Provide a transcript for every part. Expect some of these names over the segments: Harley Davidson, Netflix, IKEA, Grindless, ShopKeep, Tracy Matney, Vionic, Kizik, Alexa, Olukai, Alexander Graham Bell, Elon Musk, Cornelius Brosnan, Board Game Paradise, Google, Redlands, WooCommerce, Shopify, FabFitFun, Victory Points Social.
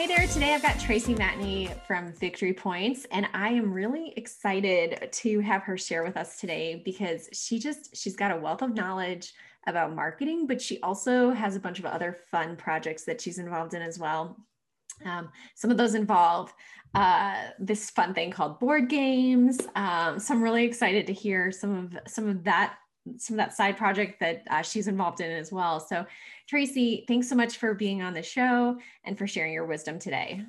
Hey there, today I've got Tracy Matney from Victory Points, and I am really excited to have her share with us today because she's got a wealth of knowledge about marketing, but she also has a bunch of other fun projects that she's involved in as well. Some of those involve this fun thing called board games. So I'm really excited to hear some of that side project that she's involved in as well. So Tracy, thanks so much for being on the show and for sharing your wisdom today.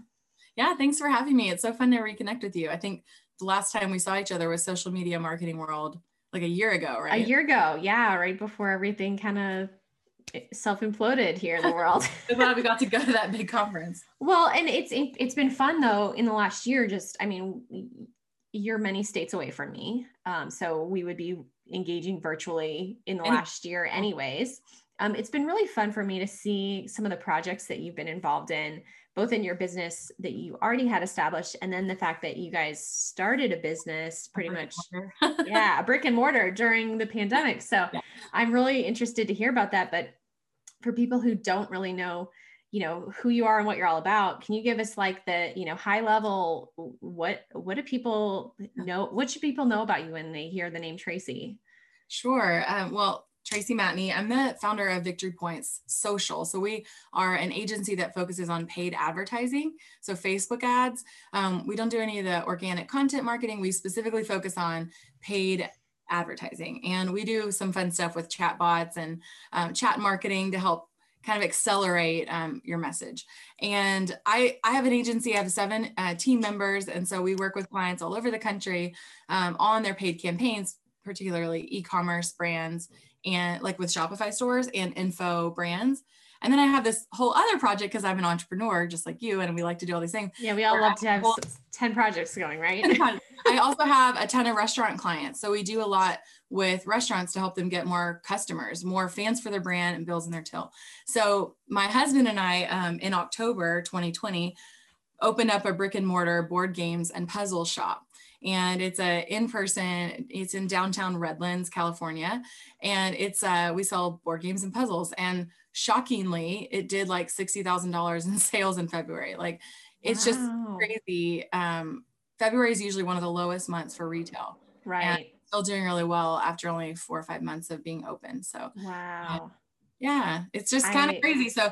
Yeah, thanks for having me. It's so fun to reconnect with you. I think the last time we saw each other was Social Media Marketing World, like a year ago, right? A year ago, yeah, right before everything kind of self-imploded here in the world. I'm glad we got to go to that big conference. Well, and it's been fun though in the last year. Just, I mean, you're many states away from me, so we would be engaging virtually in the last year anyways. It's been really fun for me to see some of the projects that you've been involved in, both in your business that you already had established, and then the fact that you guys started a business pretty much, yeah, brick and mortar during the pandemic. So yeah. I'm really interested to hear about that. But for people who don't really know, you know, who you are and what you're all about, can you give us like the, you know, high level, what do people know? What should people know about you when they hear the name Tracy? Sure. Well, Tracy Matney, I'm the founder of Victory Points Social. So we are an agency that focuses on paid advertising. So Facebook ads, we don't do any of the organic content marketing. We specifically focus on paid advertising, and we do some fun stuff with chat bots and chat marketing to help kind of accelerate your message. And I have an agency, I have 7 team members. And so we work with clients all over the country on their paid campaigns, particularly e-commerce brands, and like with Shopify stores and info brands. And then I have this whole other project because I'm an entrepreneur just like you, and we like to do all these things. Yeah, we all love to have 10 projects going, right? I also have a ton of restaurant clients. So we do a lot with restaurants to help them get more customers, more fans for their brand and bills in their till. So my husband and I, in October 2020, opened up a brick and mortar board games and puzzle shop. And it's in-person, it's in downtown Redlands, California. And it's we sell board games and puzzles. And shockingly, it did like $60,000 in sales in February. Like, it's wow. Just crazy. February is usually one of the lowest months for retail. Right. And still doing really well after only 4 or 5 months of being open. So wow. Yeah, it's just kind of crazy. So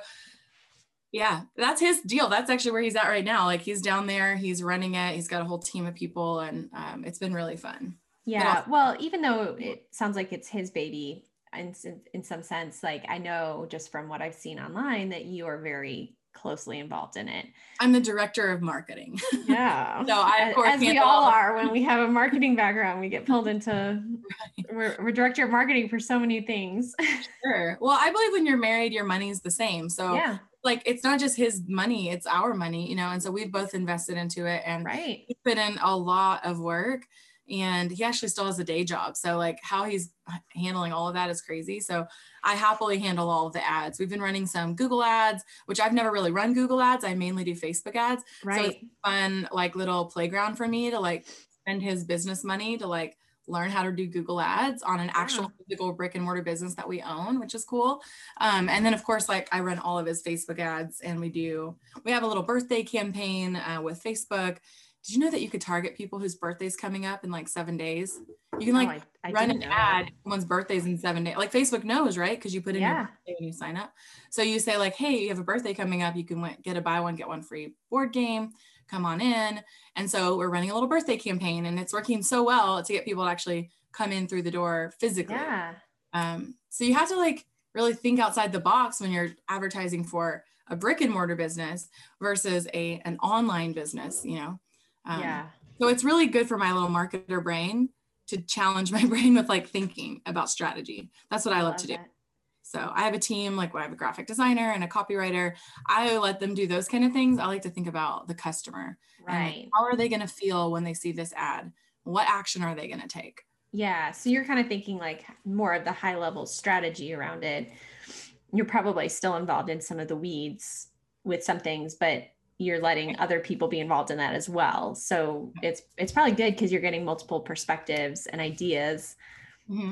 yeah, that's his deal. That's actually where he's at right now. Like, he's down there, he's running it. He's got a whole team of people, and it's been really fun. Yeah. Well, even though it sounds like it's his baby in some sense, like, I know just from what I've seen online that you are very closely involved in it. I'm the director of marketing. Yeah. So I, of course, as we all are when we have a marketing background, we get pulled into, right. we're director of marketing for so many things. Sure. Well, I believe when you're married, your money's the same. So yeah. Like, it's not just his money, it's our money, you know? And so we've both invested into it, and right. He's put in a lot of work, and he actually still has a day job. So like, how he's handling all of that is crazy. So I happily handle all of the ads. We've been running some Google ads, which I've never really run Google ads. I mainly do Facebook ads. Right. So it's fun, like, little playground for me to like spend his business money to like learn how to do Google ads on an actual physical brick and mortar business that we own, which is cool. And then of course, like, I run all of his Facebook ads, and we have a little birthday campaign with Facebook. Did you know that you could target people whose birthday's coming up in like 7 days? You can like run an ad, someone's birthday's in 7 days. Like, Facebook knows, right? Cause you put in your birthday when you sign up. So you say like, hey, you have a birthday coming up. You can get a buy one, get one free board game, come on in. And so we're running a little birthday campaign, and it's working so well to get people to actually come in through the door physically. Yeah. So you have to like really think outside the box when you're advertising for a brick and mortar business versus an online business, you know? Yeah. So it's really good for my little marketer brain to challenge my brain with like thinking about strategy. That's what I love to do. So I have a team, like, I have a graphic designer and a copywriter. I let them do those kind of things. I like to think about the customer. Right. And how are they going to feel when they see this ad? What action are they going to take? Yeah. So you're kind of thinking like more of the high level strategy around it. You're probably still involved in some of the weeds with some things, but you're letting other people be involved in that as well. So it's probably good because you're getting multiple perspectives and ideas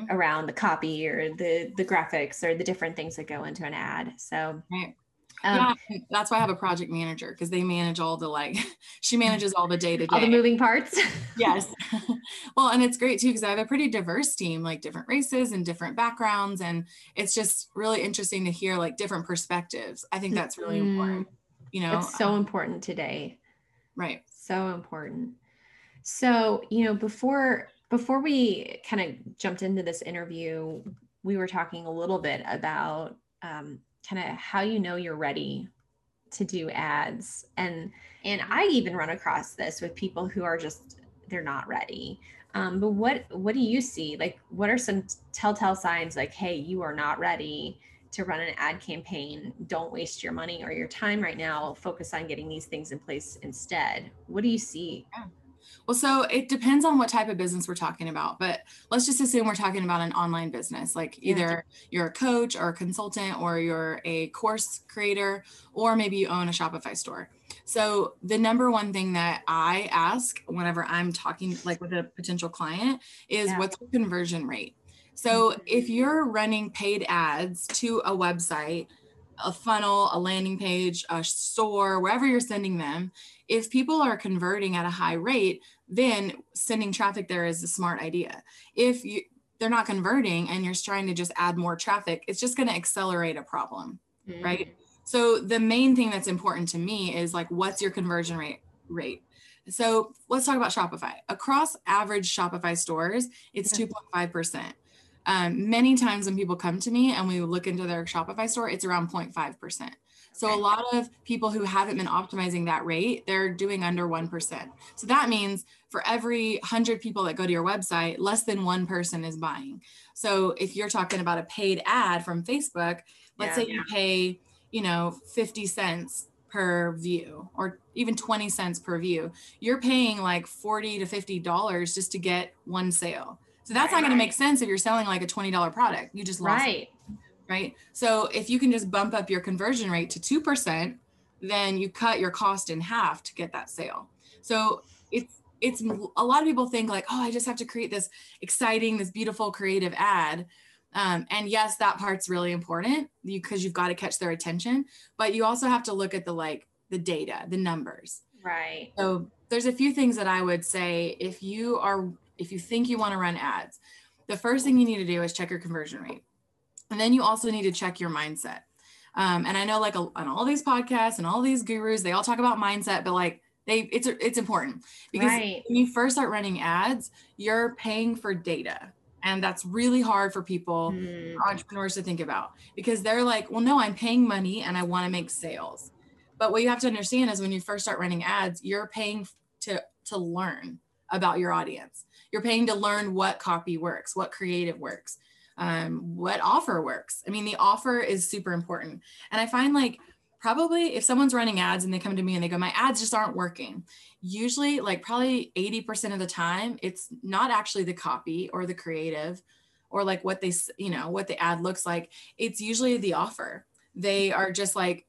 around the copy or the graphics or the different things that go into an ad. So right. Yeah, that's why I have a project manager, because they manage all the, like, she manages all the day-to-day. All the moving parts. Yes. Well, and it's great too, because I have a pretty diverse team, like different races and different backgrounds. And it's just really interesting to hear like different perspectives. I think that's really important, you know? It's so important today. Right. So important. So, you know, before we kind of jumped into this interview, we were talking a little bit about, kind of how you know you're ready to do ads. And I even run across this with people who are just, they're not ready. But what do you see? Like, what are some telltale signs like, hey, you are not ready to run an ad campaign. Don't waste your money or your time right now. Focus on getting these things in place instead. What do you see? Yeah. Well, so it depends on what type of business we're talking about, but let's just assume we're talking about an online business, like either you're a coach or a consultant, or you're a course creator, or maybe you own a Shopify store. So the number one thing that I ask whenever I'm talking like with a potential client is what's the conversion rate? So if you're running paid ads to a website, a funnel, a landing page, a store, wherever you're sending them, if people are converting at a high rate, then sending traffic there is a smart idea. If they're not converting and you're trying to just add more traffic, it's just going to accelerate a problem, right? So the main thing that's important to me is like, what's your conversion rate? So let's talk about Shopify. Across average Shopify stores, it's 2.5%. Many times when people come to me and we look into their Shopify store, it's around 0.5%. So a lot of people who haven't been optimizing that rate, they're doing under 1%. So that means for every 100 people that go to your website, less than one person is buying. So if you're talking about a paid ad from Facebook, let's say you pay, you know, 50 cents per view or even 20 cents per view, you're paying like $40 to $50 just to get one sale. So that's not going to make sense if you're selling like a $20 product. You just lost it. Right. So if you can just bump up your conversion rate to 2%, then you cut your cost in half to get that sale. So it's a lot of people think like, oh, I just have to create this exciting, this beautiful creative ad. And yes, that part's really important because you've got to catch their attention, but you also have to look at the, like the data, the numbers. Right. So there's a few things that I would say if you think you want to run ads, the first thing you need to do is check your conversion rate. And then you also need to check your mindset. And I know like on all these podcasts and all these gurus, they all talk about mindset, but like it's important because when you first start running ads, you're paying for data. And that's really hard for people, entrepreneurs to think about because they're like, well, no, I'm paying money and I want to make sales. But what you have to understand is when you first start running ads, you're paying to learn about your audience. You're paying to learn what copy works, what creative works, what offer works. I mean, the offer is super important. And I find like probably if someone's running ads and they come to me and they go, my ads just aren't working. Usually like probably 80% of the time, it's not actually the copy or the creative or like what they, you know, what the ad looks like. It's usually the offer. They are just like,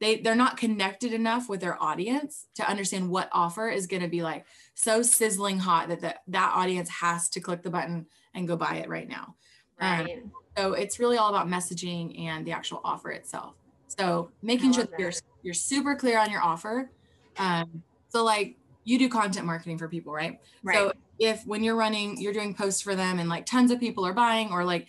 they're not connected enough with their audience to understand what offer is going to be like so sizzling hot that that audience has to click the button and go buy it right now. Right. So it's really all about messaging and the actual offer itself. So making sure that you're super clear on your offer. So like you do content marketing for people, right? So if when you're doing posts for them and like tons of people are buying, or like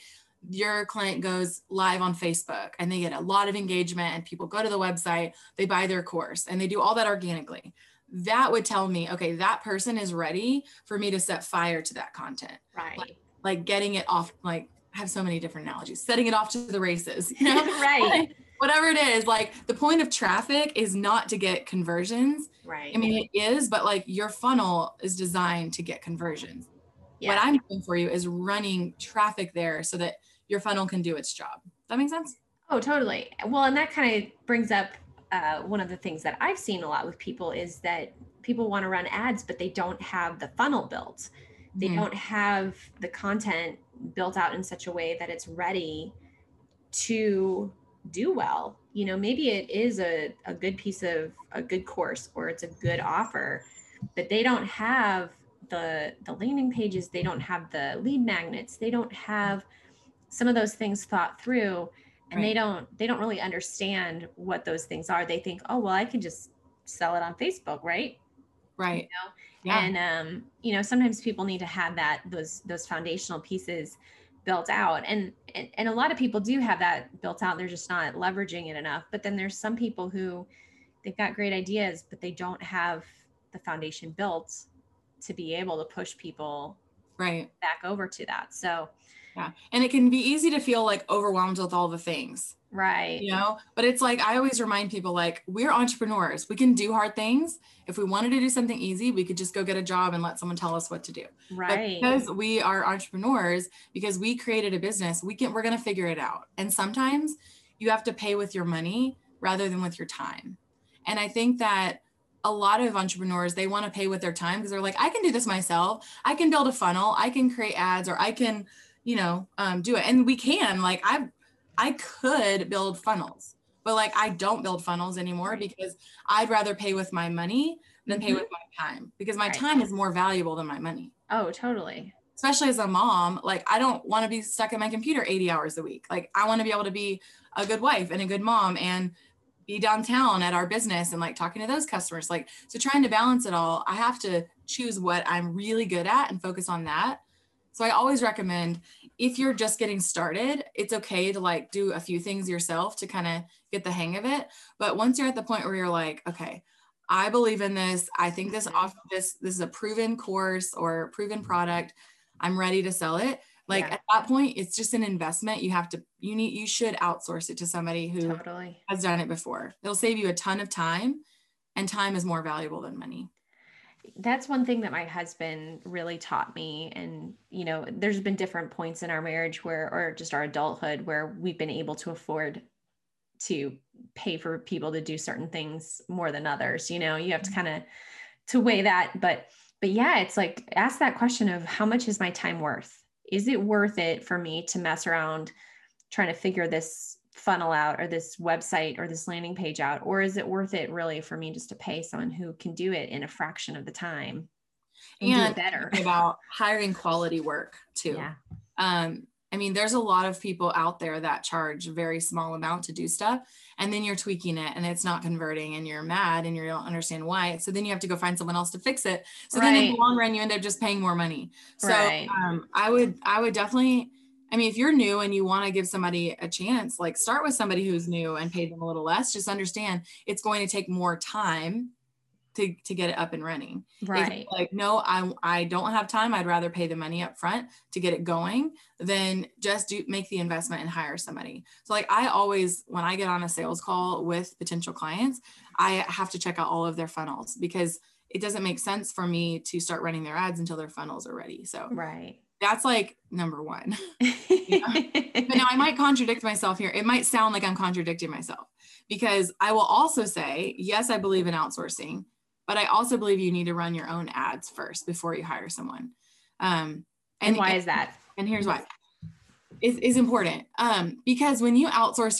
your client goes live on Facebook and they get a lot of engagement and people go to the website, they buy their course and they do all that organically. That would tell me, okay, that person is ready for me to set fire to that content. Right. Like getting it off, like I have so many different analogies, setting it off to the races, you know? Right. Whatever it is, like the point of traffic is not to get conversions. Right. I mean, it is, but like your funnel is designed to get conversions. Yeah. What I'm doing for you is running traffic there so that your funnel can do its job. Does that make sense? Oh, totally. Well, and that kind of brings up one of the things that I've seen a lot with people is that people want to run ads, but they don't have the funnel built. They don't have the content built out in such a way that it's ready to do well. You know, maybe it is a good piece of a good course, or it's a good offer, but they don't have the landing pages. They don't have the lead magnets. They don't have some of those things thought through. and right. they don't really understand what those things are. They think, oh, well, I can just sell it on Facebook, right? Right. You know? Yeah. And, you know, sometimes people need to have that, those foundational pieces built out. And a lot of people do have that built out. They're just not leveraging it enough. But then there's some people who they've got great ideas, but they don't have the foundation built to be able to push people right back over to that. So yeah. And it can be easy to feel like overwhelmed with all the things. Right. You know, but it's like, I always remind people, like, we're entrepreneurs. We can do hard things. If we wanted to do something easy, we could just go get a job and let someone tell us what to do. Right. But because we are entrepreneurs, because we created a business, we're going to figure it out. And sometimes you have to pay with your money rather than with your time. And I think that a lot of entrepreneurs, they want to pay with their time because they're like, I can do this myself. I can build a funnel. I can create ads, or I can, you know, do it. And we can, like, I could build funnels, but like, I don't build funnels anymore because I'd rather pay with my money than pay with my time, because my time is more valuable than my money. Oh, totally. Especially as a mom, like, I don't want to be stuck at my computer 80 hours a week. Like, I want to be able to be a good wife and a good mom and be downtown at our business and like talking to those customers. Like, so trying to balance it all, I have to choose what I'm really good at and focus on that. So I always recommend, if you're just getting started, it's okay to like do a few things yourself to kind of get the hang of it. But once you're at the point where you're like, okay, I believe in this. I think this is a proven course or proven product. I'm ready to sell it. Like at that point, it's just an investment. You should outsource it to somebody who has done it before. It'll save you a ton of time, and time is more valuable than money. That's one thing that my husband really taught me. And, you know, there's been different points in our marriage where, or just our adulthood, where we've been able to afford to pay for people to do certain things more than others. You know, you have to kind of to weigh that, but yeah, it's like, ask that question of how much is my time worth? Is it worth it for me to mess around trying to figure this funnel out, or this website, or this landing page out? Or is it worth it really for me just to pay someone who can do it in a fraction of the time and do it better? About hiring quality work too. Yeah. I mean, there's a lot of people out there that charge a very small amount to do stuff, and then you're tweaking it and it's not converting, and you're mad and you don't understand why. So then you have to go find someone else to fix it. So then in the long run, you end up just paying more money. So I would definitely, I mean, if you're new and you want to give somebody a chance, like, start with somebody who's new and pay them a little less. Just understand it's going to take more time to get it up and running. Right. Like, no, I don't have time. I'd rather pay the money up front to get it going than just make the investment and hire somebody. So like, I always, when I get on a sales call with potential clients, I have to check out all of their funnels, because it doesn't make sense for me to start running their ads until their funnels are ready. So that's like number one. You know? But now I might contradict myself here. It might sound like I'm contradicting myself, because I will also say, yes, I believe in outsourcing, but I also believe you need to run your own ads first before you hire someone. And why is that? And here's why. Is important. Because when you outsource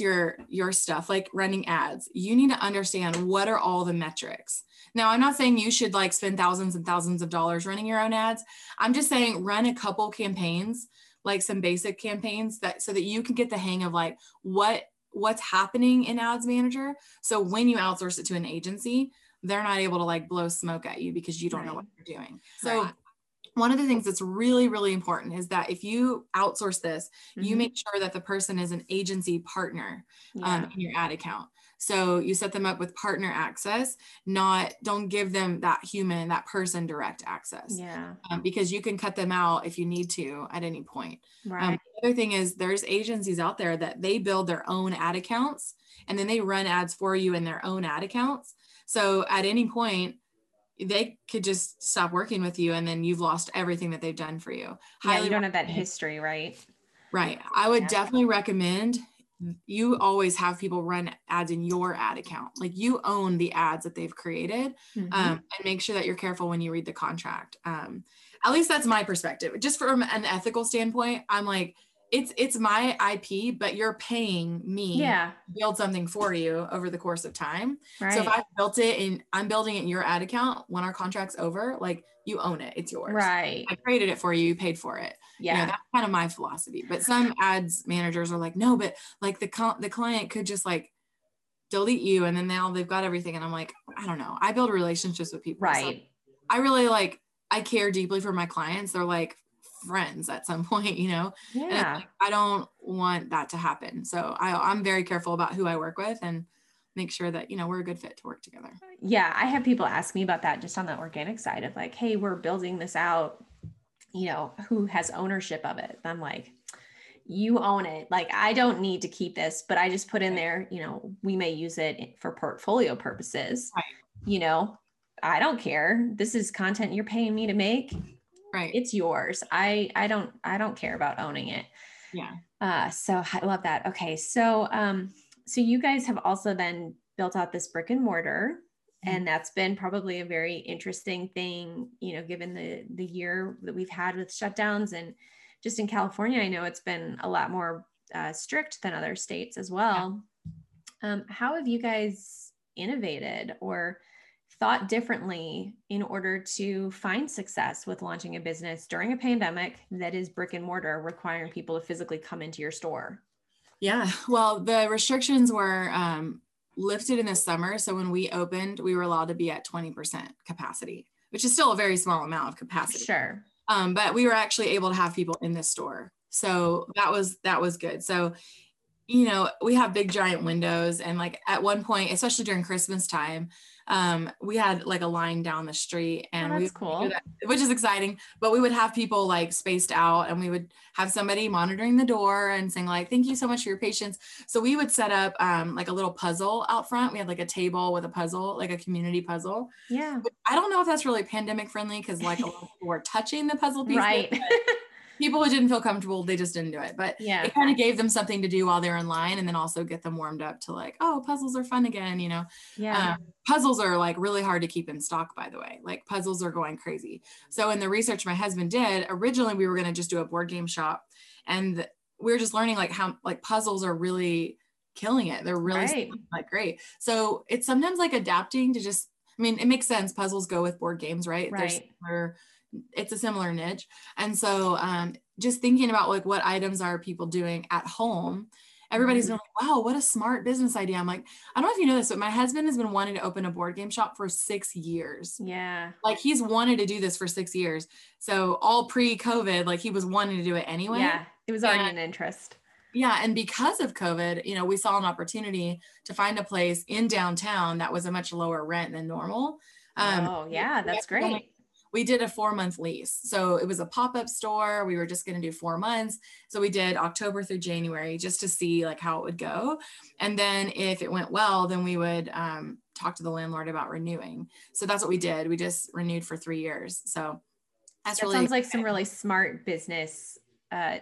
your stuff, like running ads, you need to understand what are all the metrics. Now, I'm not saying you should like spend thousands and thousands of dollars running your own ads. I'm just saying run a couple campaigns, like some basic campaigns, that so that you can get the hang of like what's happening in Ads Manager. So when you outsource it to an agency, they're not able to like blow smoke at you because you don't know what you're doing. So one of the things that's really, really important is that if you outsource this, you make sure that the person is an agency partner in your ad account. So you set them up with partner access, don't give them that person direct access. Yeah. Because you can cut them out if you need to at any point. Right. The other thing is, there's agencies out there that they build their own ad accounts, and then they run ads for you in their own ad accounts. So at any point, they could just stop working with you, and then you've lost everything that they've done for you. Yeah, you don't have that history, right? Right. I would definitely recommend you always have people run ads in your ad account. Like, you own the ads that they've created, and make sure that you're careful when you read the contract. At least that's my perspective. Just from an ethical standpoint, I'm like, it's my IP, but you're paying me to build something for you over the course of time. Right. So if I've built it and I'm building it in your ad account, when our contract's over, like, you own it, it's yours. Right. I created it for you, you paid for it. Yeah, you know, that's kind of my philosophy. But some ads managers are like, no, but like the client could just like delete you, and then now they've got everything. And I'm like, I don't know. I build relationships with people. Right. So I really like, I care deeply for my clients. They're like friends at some point, you know. Yeah. And like, I don't want that to happen. So I'm very careful about who I work with and make sure that, you know, we're a good fit to work together. Yeah. I have people ask me about that just on the organic side of like, hey, we're building this out, you know, who has ownership of it? And I'm like, you own it. Like, I don't need to keep this, but I just put in there, you know, we may use it for portfolio purposes. Right. You know, I don't care. This is content you're paying me to make. Right. It's yours. I don't care about owning it. Yeah. So I love that. Okay. So, so you guys have also then built out this brick and mortar, and that's been probably a very interesting thing, you know, given the year that we've had with shutdowns, and just in California, I know it's been a lot more strict than other states as well. Yeah. How have you guys innovated or thought differently in order to find success with launching a business during a pandemic that is brick and mortar, requiring people to physically come into your store? Yeah, well, the restrictions were lifted in the summer. So when we opened, we were allowed to be at 20% capacity, which is still a very small amount of capacity. Sure. But we were actually able to have people in the store. So that was good. So, you know, we have big giant windows, and like at one point, especially during Christmas time, we had like a line down the street, and oh, that's cool. Which is exciting, but we would have people like spaced out, and we would have somebody monitoring the door and saying like, thank you so much for your patience. So we would set up like a little puzzle out front. We had like a table with a puzzle, like a community puzzle. Yeah. But I don't know if that's really pandemic friendly, because like a lot of people were touching the puzzle pieces. Right. People who didn't feel comfortable, they just didn't do it. But yeah, it kind of gave them something to do while they're in line, and then also get them warmed up to like, oh, puzzles are fun again, you know? Yeah. Puzzles are like really hard to keep in stock, by the way. Like puzzles are going crazy. So in the research my husband did, originally we were going to just do a board game shop, and we were just learning like how like puzzles are really killing it. They're really right. Like great. So it's sometimes like adapting to just, I mean, it makes sense. Puzzles go with board games, right? Right. It's a similar niche. And so just thinking about like what items are people doing at home. Everybody's been like, wow, what a smart business idea. I'm like, I don't know if you know this, but my husband has been wanting to open a board game shop for 6 years. Yeah. Like he's wanted to do this for 6 years. So all pre-COVID, like he was wanting to do it anyway. Yeah. It was already an interest. Yeah. And because of COVID, you know, we saw an opportunity to find a place in downtown that was a much lower rent than normal. Oh yeah. That's great. We did a 4-month lease. So it was a pop-up store. We were just going to do 4 months. So we did October through January just to see like how it would go. And then if it went well, then we would talk to the landlord about renewing. So that's what we did. We just renewed for 3 years. So that's that really sounds like some really smart business,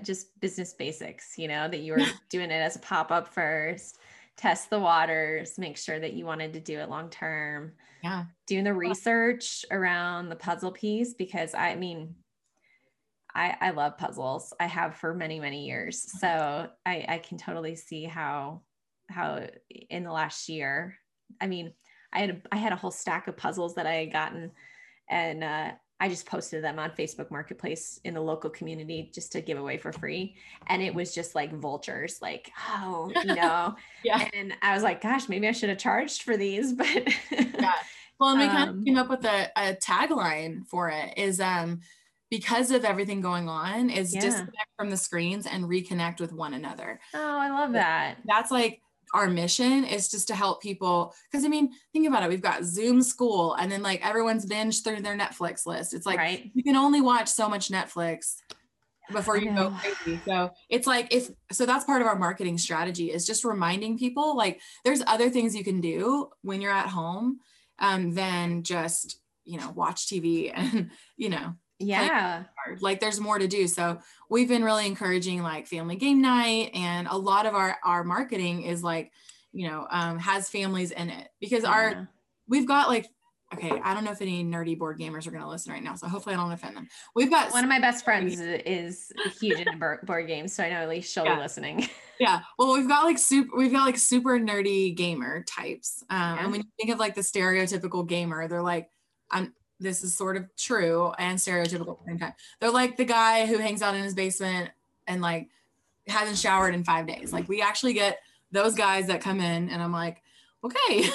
just business basics, you know, that you were doing it as a pop-up first. Test the waters, make sure that you wanted to do it long-term. Yeah. Doing the research around the puzzle piece, because I mean, I love puzzles. I have for many, many years. So I can totally see how in the last year, I mean, I had a whole stack of puzzles that I had gotten, and I just posted them on Facebook Marketplace in the local community just to give away for free. And it was just like vultures, like, oh, you know, yeah. And I was like, gosh, maybe I should have charged for these, but yeah. Well, and we kind of came up with a tagline for it is, because of everything going on is yeah. Disconnect from the screens and reconnect with one another. Oh, I love that. That's like, our mission is just to help people. Cause I mean, think about it. We've got Zoom school, and then like everyone's binged through their Netflix list. It's like, right. You can only watch so much Netflix before you go crazy. So it's like, so that's part of our marketing strategy is just reminding people like there's other things you can do when you're at home than just, you know, watch TV and, you know, yeah. Like there's more to do. So we've been really encouraging like family game night, and a lot of our marketing is like, you know, has families in it, because we've got like, okay, I don't know if any nerdy board gamers are going to listen right now, so hopefully I don't offend them. We've got one of my best friends is huge into board games, so I know at least she'll be listening. Yeah. Well, we've got like super nerdy gamer types. And when you think of like the stereotypical gamer, they're like, this is sort of true and stereotypical at the same time. They're like the guy who hangs out in his basement and like hasn't showered in 5 days. Like we actually get those guys that come in and I'm like, okay,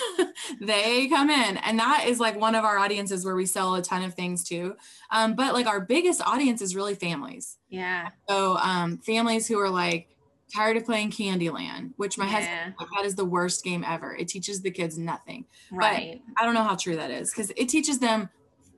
they come in. And that is like one of our audiences where we sell a ton of things too. But like our biggest audience is really families. Yeah. So families who are like tired of playing Candyland, which my husband, like, that is the worst game ever. It teaches the kids nothing. Right. But I don't know how true that is because it teaches them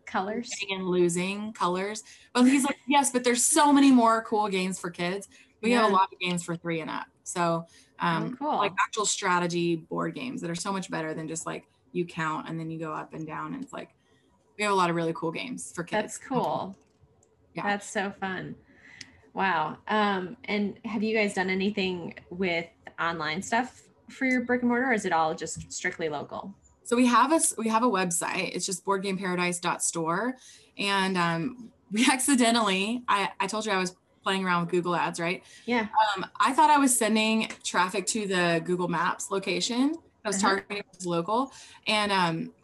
colors and losing colors. But he's like, yes, but there's so many more cool games for kids. We have a lot of games for 3 and up. So like actual strategy board games that are so much better than just like you count and then you go up and down. And it's like, we have a lot of really cool games for kids. That's cool. Yeah. That's so fun. Wow. And have you guys done anything with online stuff for your brick and mortar, or is it all just strictly local? So we have a website. It's just boardgameparadise.store. And we accidentally, I told you I was playing around with Google Ads, right? Yeah. I thought I was sending traffic to the Google Maps location. I was targeting local, and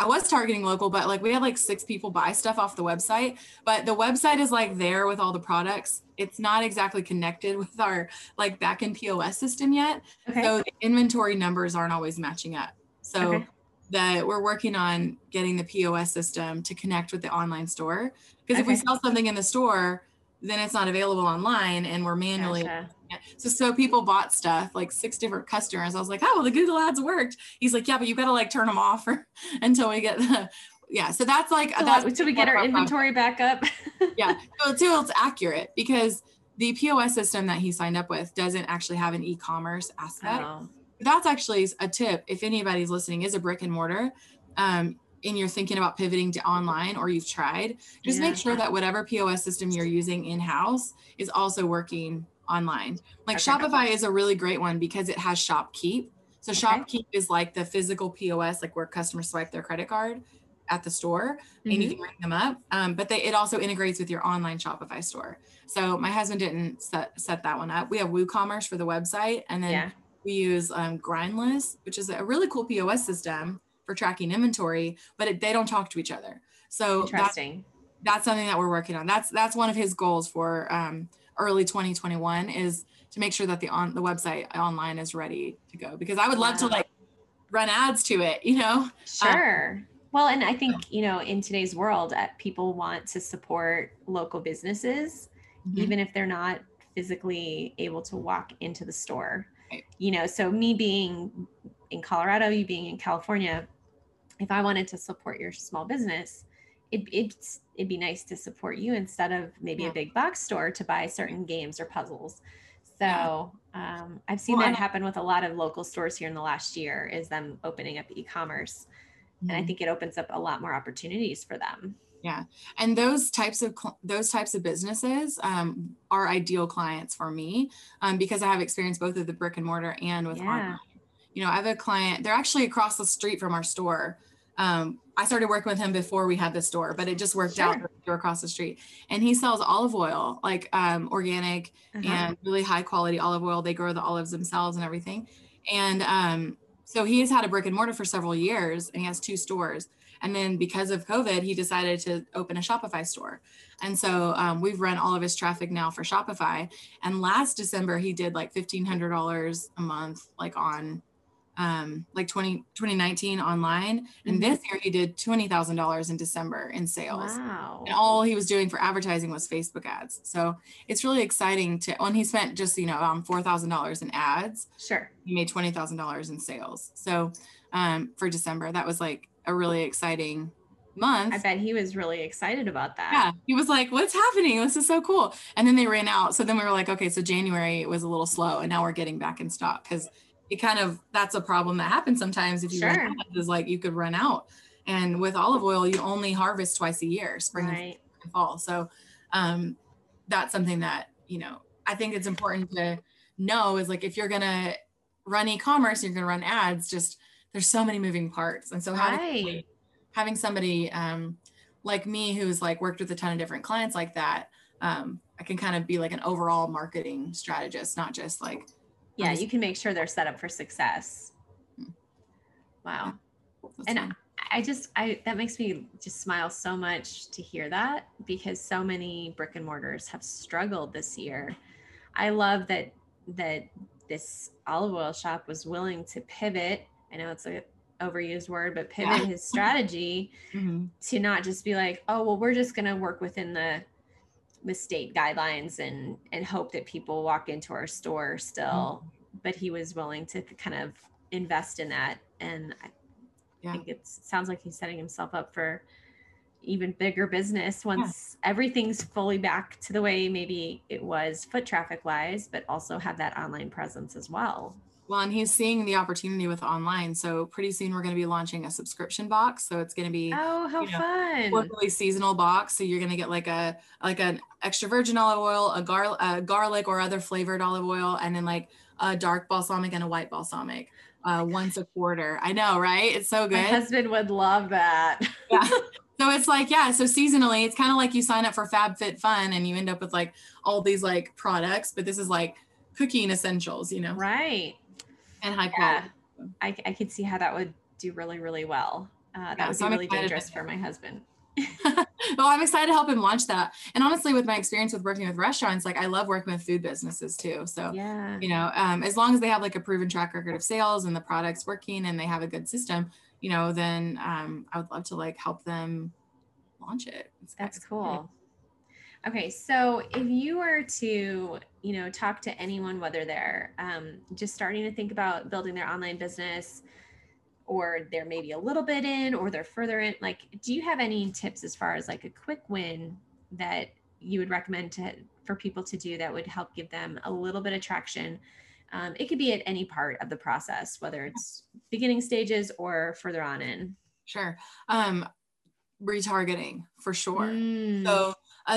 I was targeting local, but like we had like 6 people buy stuff off the website, but the website is like there with all the products. It's not exactly connected with our like back end POS system yet. Okay. So the inventory numbers aren't always matching up. So that we're working on getting the POS system to connect with the online store. Because if we sell something in the store, then it's not available online and we're manually. So people bought stuff, like 6 different customers. I was like, oh, well, the Google ads worked. He's like, yeah, but you've got to like turn them off until we get the, So that's like, so we get our inventory back up. So until it's accurate, because the POS system that he signed up with doesn't actually have an e-commerce aspect. Oh. That's actually a tip. If anybody's listening is a brick and mortar, and you're thinking about pivoting to online, or you've tried, just make sure that whatever POS system you're using in-house is also working online. Like Shopify is a really great one because it has ShopKeep. So ShopKeep is like the physical POS, like where customers swipe their credit card at the store and you can ring them up. But it also integrates with your online Shopify store. So my husband didn't set that one up. We have WooCommerce for the website. And then we use Grindless, which is a really cool POS system for tracking inventory, but they don't talk to each other. So that's something that we're working on. That's one of his goals for early 2021 is to make sure that the website online is ready to go, because I would love to like run ads to it, you know? Sure. Well, and I think, you know, in today's world, people want to support local businesses, even if they're not physically able to walk into the store, you know? So me being in Colorado, you being in California, if I wanted to support your small business, it'd be nice to support you instead of maybe a big box store to buy certain games or puzzles. So I've seen that happen with a lot of local stores here in the last year, is them opening up e-commerce. And I think it opens up a lot more opportunities for them. Yeah. And those types of businesses are ideal clients for me because I have experience both of the brick and mortar and with online. You know, I have a client, they're actually across the street from our store. I started working with him before we had the store, but it just worked out across the street. And he sells olive oil, like organic and really high quality olive oil. They grow the olives themselves and everything. And so he has had a brick and mortar for several years and he has 2 stores. And then because of COVID, he decided to open a Shopify store. And so we've run all of his traffic now for Shopify. And last December, he did like $1,500 a month, like on 2019 online. And this year he did $20,000 in December in sales. Wow. And all he was doing for advertising was Facebook ads. So it's really exciting when he spent just, you know, $4,000 in ads. Sure. He made $20,000 in sales. So, for December, that was like a really exciting month. I bet he was really excited about that. Yeah. He was like, what's happening? This is so cool. And then they ran out. So then we were like, okay, so January was a little slow and now we're getting back in stock because that's a problem that happens sometimes if you run out, is like you could run out. And with olive oil, you only harvest twice a year, spring and fall. So that's something that, you know, I think it's important to know is like, if you're going to run e-commerce, you're going to run ads, just there's so many moving parts. And so having somebody like me, who's like worked with a ton of different clients like that, I can kind of be like an overall marketing strategist, not just like, yeah, you can make sure they're set up for success. Wow. And I that makes me just smile so much to hear that, because so many brick and mortars have struggled this year. I love that this olive oil shop was willing to pivot. I know it's a overused word, but pivot his strategy to not just be like, oh, well, we're just going to work within the state guidelines and hope that people walk into our store still. Mm-hmm. But he was willing to kind of invest in that. And I think it sounds like he's setting himself up for even bigger business once everything's fully back to the way maybe it was foot traffic wise, but also have that online presence as well. Well, and he's seeing the opportunity with online. So pretty soon we're going to be launching a subscription box. So it's going to be fun! Quarterly seasonal box. So you're going to get like an extra virgin olive oil, a garlic or other flavored olive oil, and then like a dark balsamic and a white balsamic once a quarter. I know, right? It's so good. My husband would love that. Yeah. So it's like, so seasonally, it's kind of like you sign up for FabFitFun and you end up with like all these like products, but this is like cooking essentials, you know? Right. And high quality. Yeah. I could see how that would do really, really well. That would be really dangerous for my husband. Well, I'm excited to help him launch that. And honestly, with my experience with working with restaurants, like I love working with food businesses too. So, as long as they have like a proven track record of sales and the product's working and they have a good system, you know, then I would love to like help them launch it. That's cool. Okay, so if you were to, talk to anyone, whether they're just starting to think about building their online business, or they're maybe a little bit in, or they're further in, like, do you have any tips as far as like a quick win that you would recommend for people to do that would help give them a little bit of traction? It could be at any part of the process, whether it's beginning stages or further on in. Sure. Retargeting for sure. So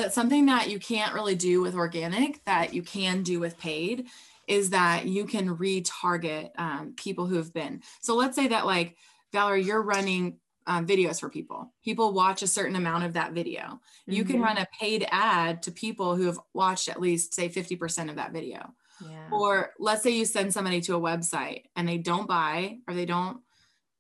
something that you can't really do with organic that you can do with paid is that you can retarget people who have been. So let's say that like, Valerie, you're running videos for people. People watch a certain amount of that video. Mm-hmm. You can run a paid ad to people who have watched at least say 50% of that video. Yeah. Or let's say you send somebody to a website and they don't buy or they don't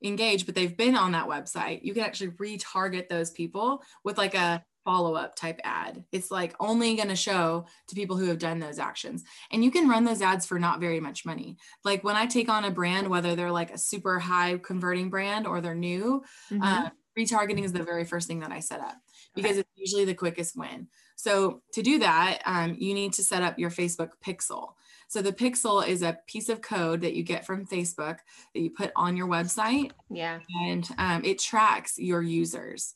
engage, but they've been on that website. You can actually retarget those people with like a follow-up type ad. It's like only going to show to people who have done those actions. And you can run those ads for not very much money. Like when I take on a brand, whether they're like a super high converting brand or they're new, retargeting is the very first thing that I set up because it's usually the quickest win. So to do that, you need to set up your Facebook pixel. So the pixel is a piece of code that you get from Facebook that you put on your website. Yeah. And it tracks your users.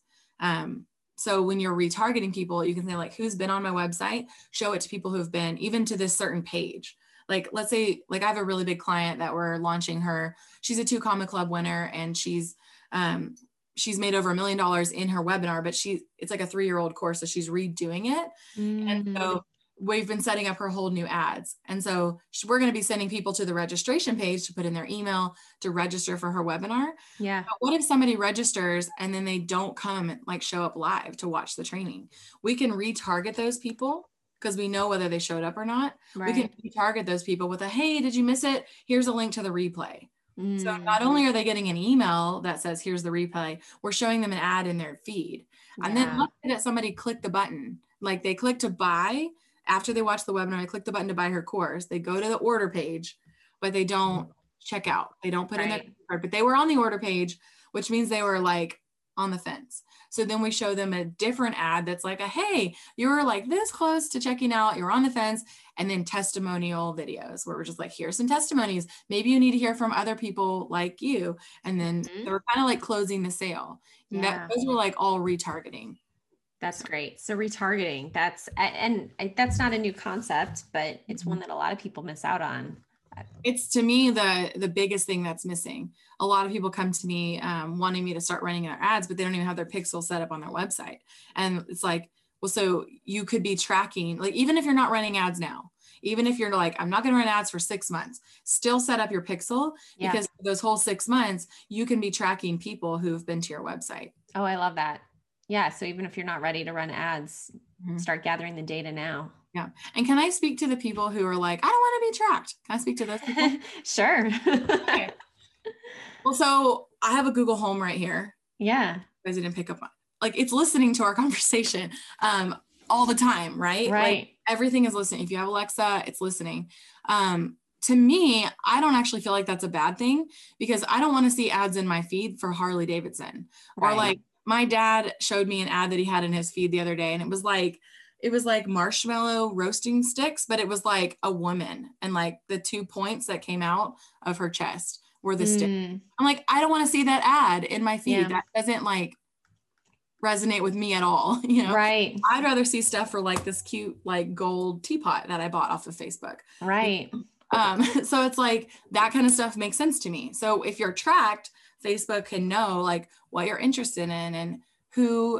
So when you're retargeting people, you can say like, who's been on my website, show it to people who've been even to this certain page. Like, let's say, like I have a really big client that we're launching her. She's a 2 Comma Club winner and she's made over $1 million in her webinar, but it's like a 3-year-old course. So she's redoing it. Mm-hmm. And so we've been setting up her whole new ads. And so we're going to be sending people to the registration page to put in their email to register for her webinar. Yeah. But what if somebody registers and then they don't come and like show up live to watch the training? We can retarget those people because we know whether they showed up or not. Right. We can retarget those people with a, hey, did you miss it? Here's a link to the replay. Mm. So not only are they getting an email that says, here's the replay, we're showing them an ad in their feed. Yeah. And then let's say that somebody clicked the button, like they clicked to buy. After they watch the webinar, they click the button to buy her course. They go to the order page, but they don't check out. They don't put in their card, but they were on the order page, which means they were like on the fence. So then we show them a different ad that's like, hey, you were like this close to checking out, you're on the fence, and then testimonial videos where we're just like, here's some testimonies. Maybe you need to hear from other people like you. And then they're kind of like closing the sale. Yeah. And those were like all retargeting. That's great. So retargeting, that's not a new concept, but it's one that a lot of people miss out on. It's to me, the biggest thing that's missing. A lot of people come to me wanting me to start running their ads, but they don't even have their pixel set up on their website. And it's like, well, so you could be tracking, like, even if you're not running ads now, even if you're like, I'm not going to run ads for 6 months, still set up your pixel because for those whole 6 months, you can be tracking people who've been to your website. Oh, I love that. Yeah. So even if you're not ready to run ads, start gathering the data now. Yeah. And can I speak to the people who are like, I don't want to be tracked? Can I speak to those people? Sure. Okay. Well, so I have a Google Home right here. Yeah. You guys didn't pick up on. Like, it's listening to our conversation all the time, right? Right. Like, everything is listening. If you have Alexa, it's listening. To me, I don't actually feel like that's a bad thing, because I don't want to see ads in my feed for Harley Davidson. Right. Or like, my dad showed me an ad that he had in his feed the other day, and it was like marshmallow roasting sticks, but it was like a woman, and like the 2 points that came out of her chest were the stick. I'm like, I don't want to see that ad in my feed. Yeah. That doesn't like resonate with me at all. You know, right. I'd rather see stuff for like this cute, like gold teapot that I bought off of Facebook. Right. So it's like that kind of stuff makes sense to me. So if you're tracked, Facebook can know like what you're interested in and who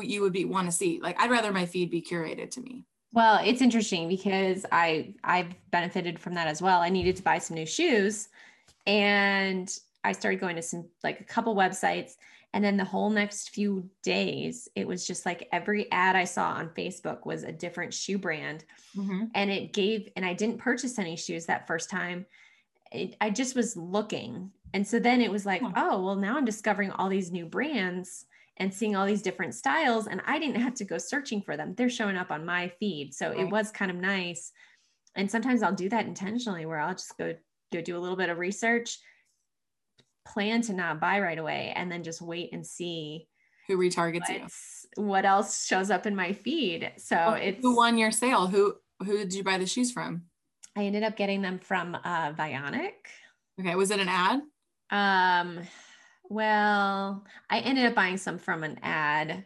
you would want to see. Like, I'd rather my feed be curated to me. Well, it's interesting because I've benefited from that as well. I needed to buy some new shoes, and I started going to some, like, a couple websites, and then the whole next few days, it was just like every ad I saw on Facebook was a different shoe brand. Mm-hmm. And I didn't purchase any shoes that first time. I just was looking. And so then it was like, oh, well, now I'm discovering all these new brands and seeing all these different styles, and I didn't have to go searching for them. They're showing up on my feed. So right. It was kind of nice. And sometimes I'll do that intentionally, where I'll just go do a little bit of research, plan to not buy right away, and then just wait and see who retargets you. What else shows up in my feed. So it's who won your sale. Who did you buy the shoes from? I ended up getting them from Vionic. Okay. Was it an ad? Well, I ended up buying some from an ad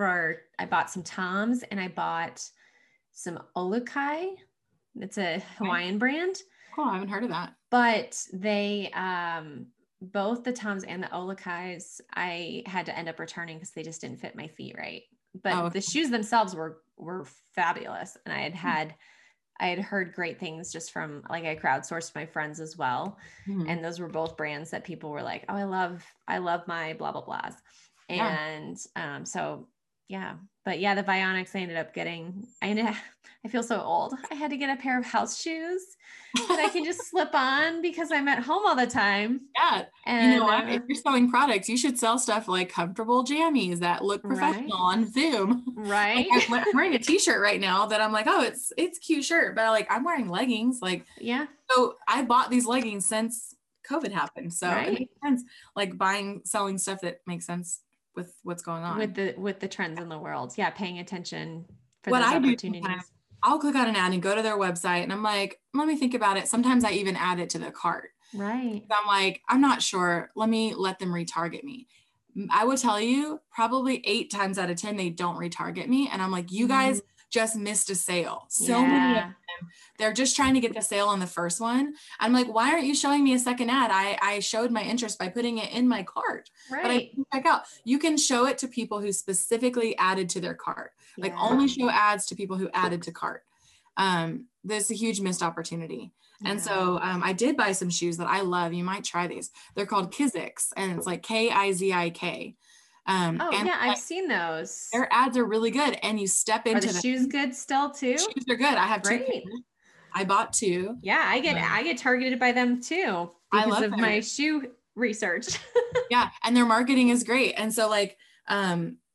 I bought some Toms, and I bought some Olukai. It's a Hawaiian brand. Oh, I haven't heard of that. But they, both the Toms and the Olukais, I had to end up returning because they just didn't fit my feet right. But the shoes themselves were fabulous. And I had heard great things just from, like, I crowdsourced my friends as well. Mm-hmm. And those were both brands that people were like, oh, I love my blah, blah, blahs. And, the Vionics I ended up getting, I feel so old. I had to get a pair of house shoes that I can just slip on because I'm at home all the time. Yeah. And you know what? If you're selling products, you should sell stuff like comfortable jammies that look professional on Zoom. Right. Like, I'm wearing a t-shirt right now that I'm like, oh, it's a cute shirt, but I'm wearing leggings. Like, yeah. So I bought these leggings since COVID happened. So it makes sense. Like selling stuff that makes sense with what's going on with the trends in the world. Yeah. Paying attention for those opportunities. I'll click on an ad and go to their website, and I'm like, let me think about it. Sometimes I even add it to the cart. Right. So I'm like, I'm not sure. Let them retarget me. I would tell you probably 8 times out of 10, they don't retarget me. And I'm like, you guys just missed a sale. So many of them, they're just trying to get the sale on the first one. I'm like, why aren't you showing me a second ad? I showed my interest by putting it in my cart. Right. But I didn't check out. You can show it to people who specifically added to their cart. Like, only show ads to people who added to cart. There's a huge missed opportunity. Yeah. And so I did buy some shoes that I love. You might try these. They're called Kizik's, and it's like Kizik. I've seen those. Their ads are really good, and you step into the shoes. Good still too. Shoes are good. I have two. I bought two. Yeah, I get targeted by them too because of my shoe research. Yeah, and their marketing is great. And so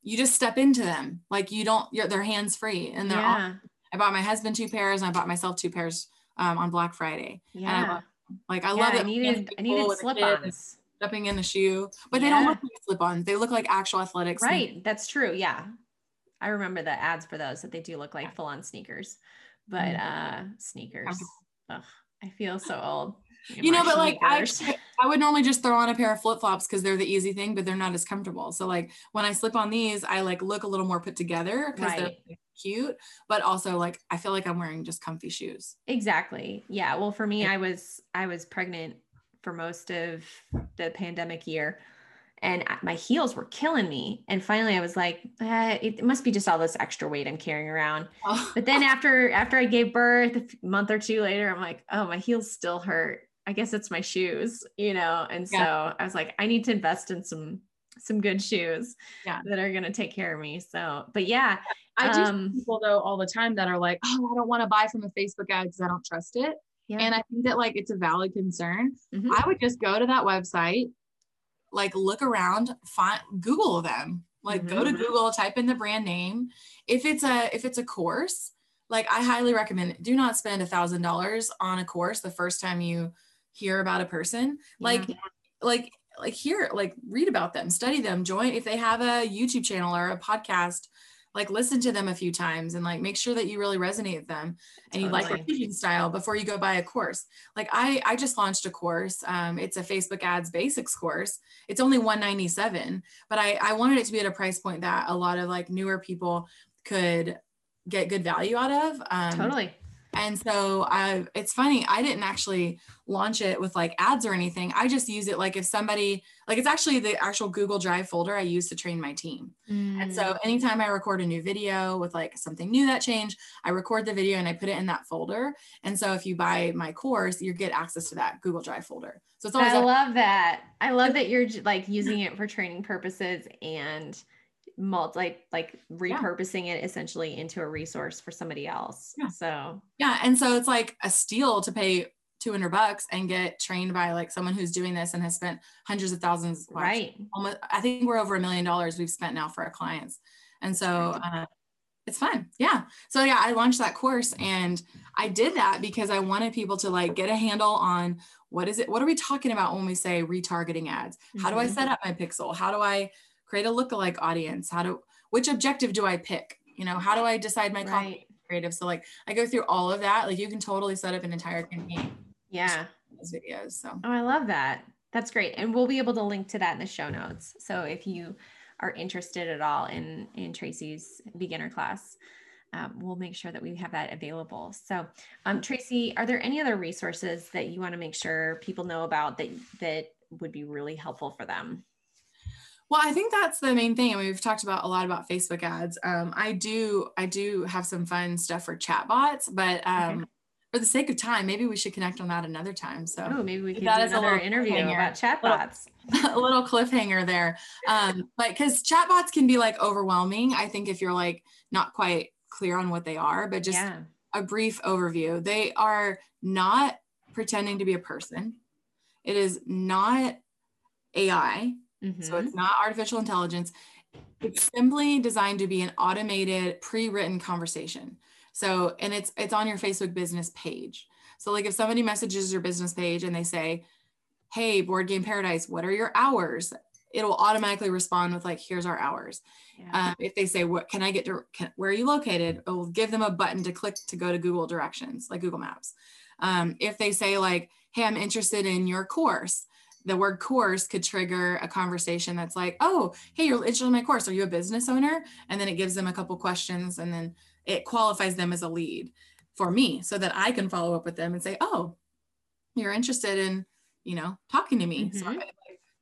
you just step into them. Like, they're hands free, and they're awesome. I bought my husband 2 pairs, and I bought myself 2 pairs on Black Friday. Yeah, and I love it. I needed slip-ons. Stepping in the shoe, but they don't look like slip-ons. They look like actual athletic sneakers. Right, that's true. Yeah, I remember the ads for those, that they do look like full-on sneakers, but sneakers. Ugh, I feel so old. But sneakers. I would normally just throw on a pair of flip-flops because they're the easy thing, but they're not as comfortable. So like when I slip on these, I like look a little more put together because they're cute, but also like I feel like I'm wearing just comfy shoes. Exactly. Yeah. Well, for me, I was pregnant for most of the pandemic year, and my heels were killing me. And finally I was like, it must be just all this extra weight I'm carrying around. Oh. But then after I gave birth, a month or two later, I'm like, oh, my heels still hurt. I guess it's my shoes, And so I was like, I need to invest in some good shoes that are going to take care of me. So, but I do see people though all the time that are like, oh, I don't want to buy from a Facebook ad because I don't trust it. Yeah. And I think that it's a valid concern. Mm-hmm. I would just go to that website, like look around, find, Google them, like go to Google, type in the brand name. If it's a course, like I highly recommend it. Do not spend $1,000 on a course the first time you hear about a person. Like read about them, study them, join. If they have a YouTube channel or a podcast, like listen to them a few times and like make sure that you really resonate with them and you like their teaching style before you go buy a course. Like I just launched a course. It's a Facebook ads basics course. It's only $197, but I wanted it to be at a price point that a lot of like newer people could get good value out of. Totally. And so it's funny, I didn't actually launch it with like ads or anything. I just use it like if somebody, like it's actually the actual Google Drive folder I use to train my team. And so anytime I record a new video with like something new that changed, I record the video and I put it in that folder. And so if you buy my course, you get access to that Google Drive folder. So it's always love that. I love that you're like using it for training purposes and repurposing it essentially into a resource for somebody else. And so it's like a steal to pay $200 and get trained by like someone who's doing this and has spent hundreds of thousands. Almost, I think we're over $1 million we've spent now for our clients. And so it's fun. So I launched that course and I did that because I wanted people to like get a handle on what are we talking about when we say retargeting ads? How do I set up my pixel? How do I create a lookalike audience? Which objective do I pick? You know, how do I decide my creative? So like I go through all of that. Like you can totally set up an entire campaign. Yeah. Those videos. So. Oh, I love that. That's great. And we'll be able to link to that in the show notes. So if you are interested at all in Tracy's beginner class, we'll make sure that we have that available. So Tracy, are there any other resources that you want to make sure people know about that would be really helpful for them? Well, I think that's the main thing. I mean, we've talked about a lot about Facebook ads. I do have some fun stuff for chatbots, but for the sake of time, maybe we should connect on that another time. So maybe we could do another interview about chatbots. A little cliffhanger there. Because chatbots can be like overwhelming, I think, if you're like not quite clear on what they are, but just a brief overview. They are not pretending to be a person. It is not AI. So it's not artificial intelligence. It's simply designed to be an automated, pre-written conversation. So, and it's on your Facebook business page. So like if somebody messages your business page and they say, hey, Board Game Paradise, what are your hours? It'll automatically respond with like, here's our hours. If they say, what can I get to, where are you located? It'll give them a button to click to go to Google directions, like Google Maps. If they say like, hey, I'm interested in your course, the word course could trigger a conversation that's like, oh, hey, you're interested in my course. Are you a business owner? And then it gives them a couple questions and then it qualifies them as a lead for me so that I can follow up with them and say, oh, you're interested in, you know, talking to me. So it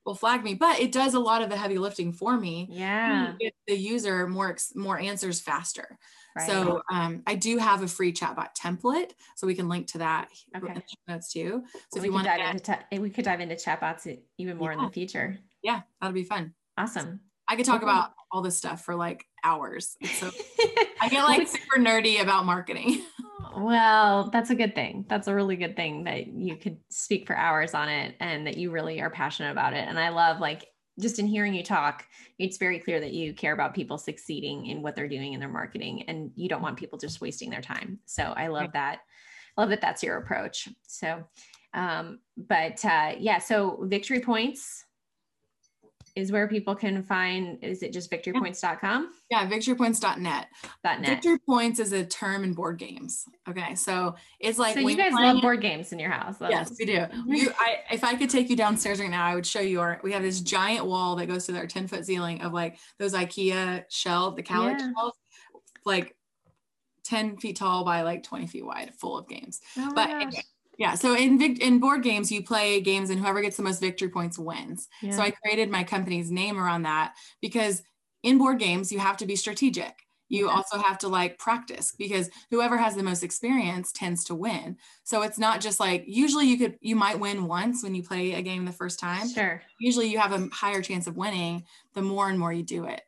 will flag me, but it does a lot of the heavy lifting for me. Yeah. Get the user more answers faster. Right. So I do have a free chatbot template, so we can link to that in the notes too. So if you want to we could dive into chatbots even more in the future. Yeah, that'll be fun. Awesome. I could talk about all this stuff for like hours. So I get like super nerdy about marketing. Well, that's a good thing. That's a really good thing that you could speak for hours on it and that you really are passionate about it. And I love just in hearing you talk, it's very clear that you care about people succeeding in what they're doing in their marketing and you don't want people just wasting their time. So I love that. Love that that's your approach. So, so Victory Points is where people can find, is it just victorypoints.com? Yeah, victorypoints.net. Victory Points is a term in board games. Okay, so it's like- So you guys love board games in your house. Yes, we do. If I could take you downstairs right now, I would show you we have this giant wall that goes to our 10-foot ceiling of like those IKEA shelves, the calyx shelves, like 10 feet tall by like 20 feet wide, full of games. Oh my gosh. Yeah. So in board games, you play games and whoever gets the most victory points wins. Yeah. So I created my company's name around that because in board games, you have to be strategic. You also have to like practice because whoever has the most experience tends to win. So it's not just like, usually you might win once when you play a game the first time. Sure. Usually you have a higher chance of winning the more and more you do it.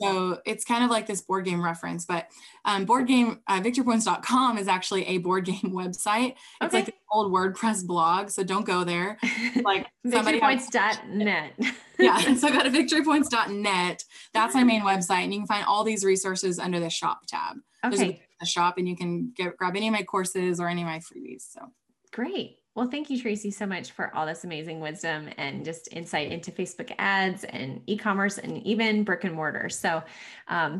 So it's kind of like this board game reference, but victorypoints.com is actually a board game website. It's like the old WordPress blog, so don't go there. Like victorypoints.net. Yeah, so go to victorypoints.net. That's my main website, and you can find all these resources under the shop tab. There's a shop, and you can grab any of my courses or any of my freebies. So great. Well, thank you, Tracy, so much for all this amazing wisdom and just insight into Facebook ads and e-commerce and even brick and mortar. So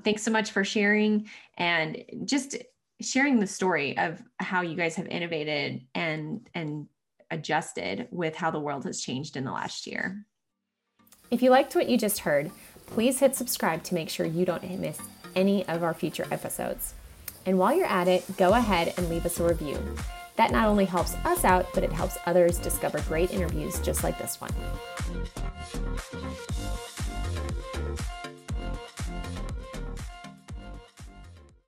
thanks so much for sharing and just sharing the story of how you guys have innovated and adjusted with how the world has changed in the last year. If you liked what you just heard, please hit subscribe to make sure you don't miss any of our future episodes. And while you're at it, go ahead and leave us a review. That not only helps us out, but it helps others discover great interviews just like this one.